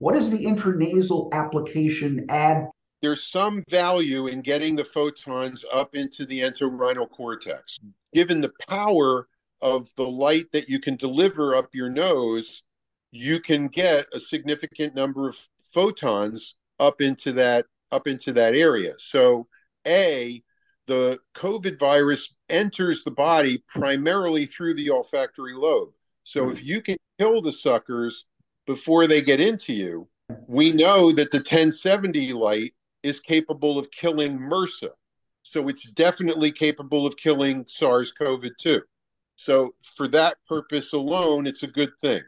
What does the intranasal application add? There's some value in getting the photons up into the entorhinal cortex. Given the power of the light that you can deliver up your nose, you can get a significant number of photons up into that area. So A, the COVID virus enters the body primarily through the olfactory lobe. So if you can kill the suckers before they get into you, we know that the 1070 light is capable of killing MRSA. So it's definitely capable of killing SARS-CoV-2. So for that purpose alone, it's a good thing.